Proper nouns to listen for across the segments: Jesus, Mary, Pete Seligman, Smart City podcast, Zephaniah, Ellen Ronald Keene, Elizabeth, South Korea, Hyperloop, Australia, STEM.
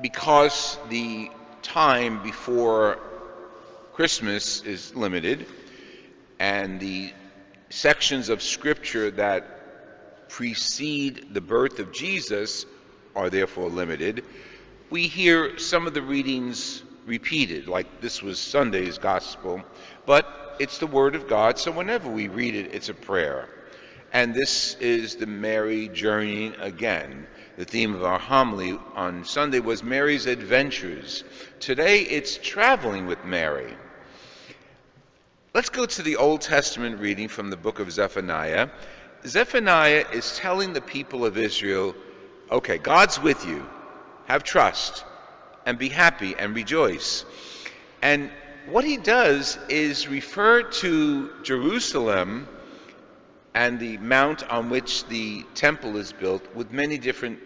because the time before Christmas is limited, and the sections of Scripture that precede the birth of Jesus are therefore limited, we hear some of the readings repeated, like this was Sunday's Gospel, but it's the Word of God, so whenever we read it, it's a prayer. And this is the Mary journeying again. The theme of our homily on Sunday was Mary's adventures. Today, it's traveling with Mary. Let's go to the Old Testament reading from the book of Zephaniah. Zephaniah is telling the people of Israel, okay, God's with you. Have trust and be happy and rejoice. And what he does is refer to Jerusalem and the mount on which the temple is built with many different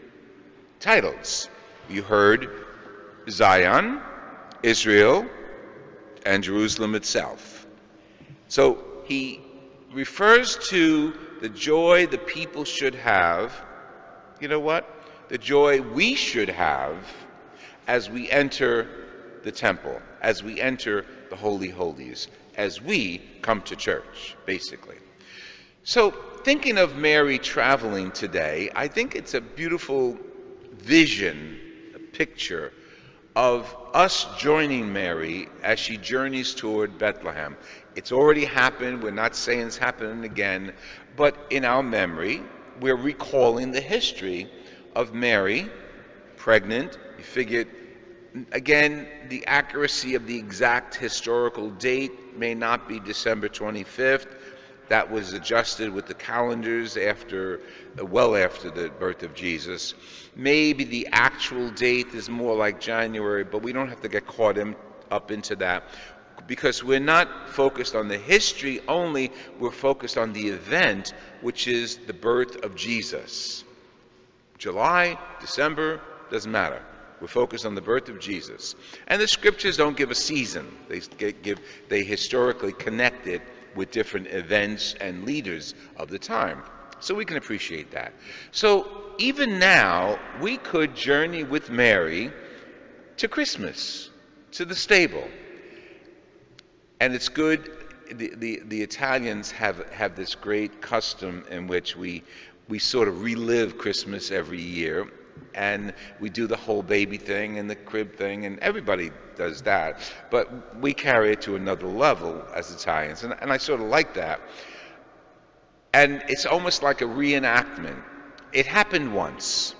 titles. You heard Zion, Israel, and Jerusalem itself. So he refers to the joy the people should have. You know what? The joy we should have as we enter the temple, as we enter the Holy Holies, as we come to church, basically. So thinking of Mary traveling today, I think it's a beautiful vision, a picture of us joining Mary as she journeys toward Bethlehem. It's already happened. We're not saying it's happening again, but in our memory, we're recalling the history of Mary, pregnant. You figured, again, the accuracy of the exact historical date may not be December 25th. That was adjusted with the calendars after, well after the birth of Jesus. Maybe the actual date is more like January, but we don't have to get caught up into that because we're not focused on the history only, we're focused on the event, which is the birth of Jesus. July, December, doesn't matter. We're focused on the birth of Jesus. And the Scriptures don't give a season. They historically connect it with different events and leaders of the time. So we can appreciate that. So even now, we could journey with Mary to Christmas, to the stable. And it's good, the Italians have this great custom in which we sort of relive Christmas every year. And we do the whole baby thing and the crib thing, and everybody does that. But we carry it to another level as Italians, and I sort of like that. And it's almost like a reenactment. It happened once.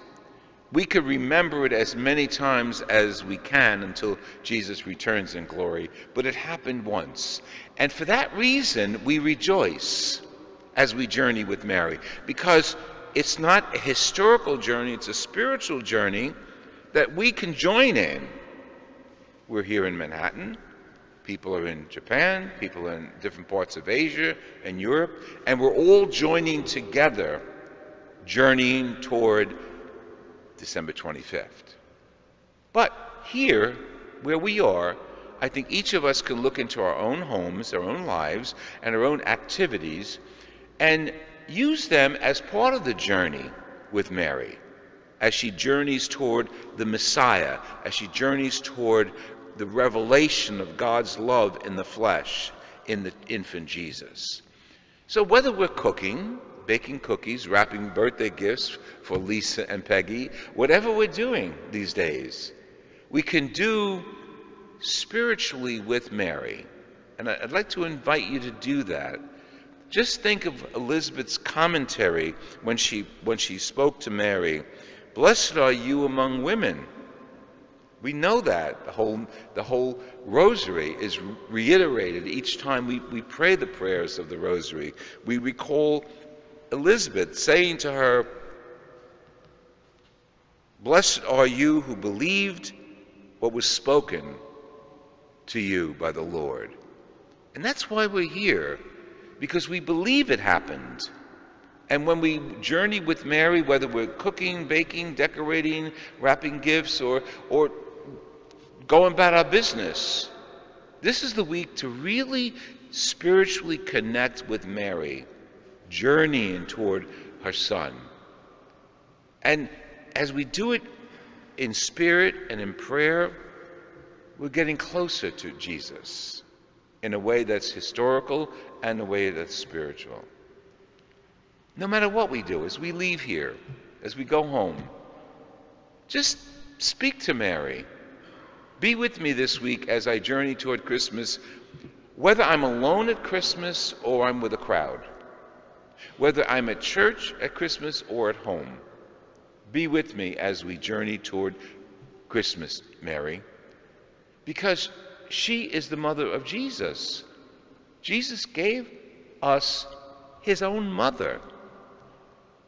We could remember it as many times as we can until Jesus returns in glory, but it happened once. And for that reason, we rejoice as we journey with Mary, because it's not a historical journey, it's a spiritual journey that we can join in. We're here in Manhattan, people are in Japan, people are in different parts of Asia and Europe, and we're all joining together, journeying toward December 25th. But here, where we are, I think each of us can look into our own homes, our own lives, and our own activities, and use them as part of the journey with Mary, as she journeys toward the Messiah, as she journeys toward the revelation of God's love in the flesh, in the infant Jesus. So whether we're cooking, baking cookies, wrapping birthday gifts for Lisa and Peggy, whatever we're doing these days, we can do spiritually with Mary. And I'd like to invite you to do that. Just think of Elizabeth's commentary when she spoke to Mary. Blessed are you among women. We know that. The whole rosary is reiterated each time we pray the prayers of the rosary. We recall Elizabeth saying to her, blessed are you who believed what was spoken to you by the Lord. And that's why we're here. Because we believe it happened. And when we journey with Mary, whether we're cooking, baking, decorating, wrapping gifts, or going about our business, this is the week to really spiritually connect with Mary, journeying toward her son. And as we do it in spirit and in prayer, we're getting closer to Jesus in a way that's historical and a way that's spiritual. No matter what we do, as we leave here, as we go home, just speak to Mary. Be with me this week as I journey toward Christmas, whether I'm alone at Christmas or I'm with a crowd, whether I'm at church at Christmas or at home. Be with me as we journey toward Christmas, Mary, because she is the mother of Jesus. Jesus gave us his own mother.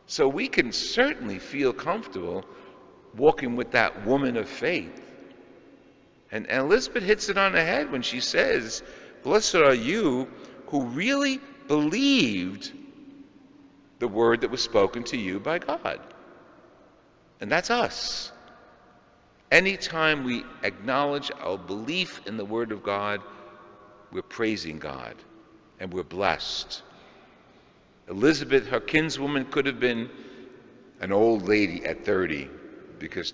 So we can certainly feel comfortable walking with that woman of faith. And Elizabeth hits it on the head when she says, "Blessed are you who really believed the word that was spoken to you by God." And that's us. Anytime we acknowledge our belief in the word of God, we're praising God and we're blessed. Elizabeth, her kinswoman, could have been an old lady at 30, because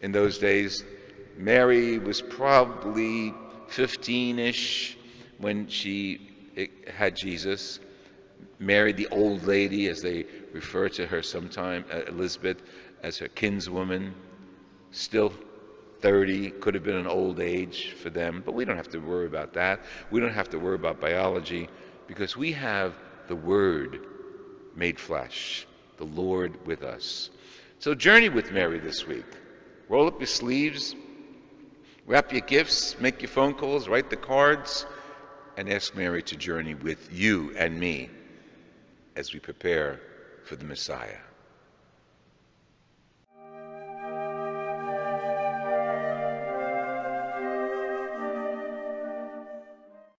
in those days, Mary was probably 15-ish when she had Jesus. Mary, the old lady, as they refer to her sometime, Elizabeth, as her kinswoman, still 30, could have been an old age for them, but we don't have to worry about that. We don't have to worry about biology, because we have the Word made flesh, the Lord with us. So journey with Mary this week. Roll up your sleeves, wrap your gifts, make your phone calls, write the cards, and ask Mary to journey with you and me as we prepare for the Messiah.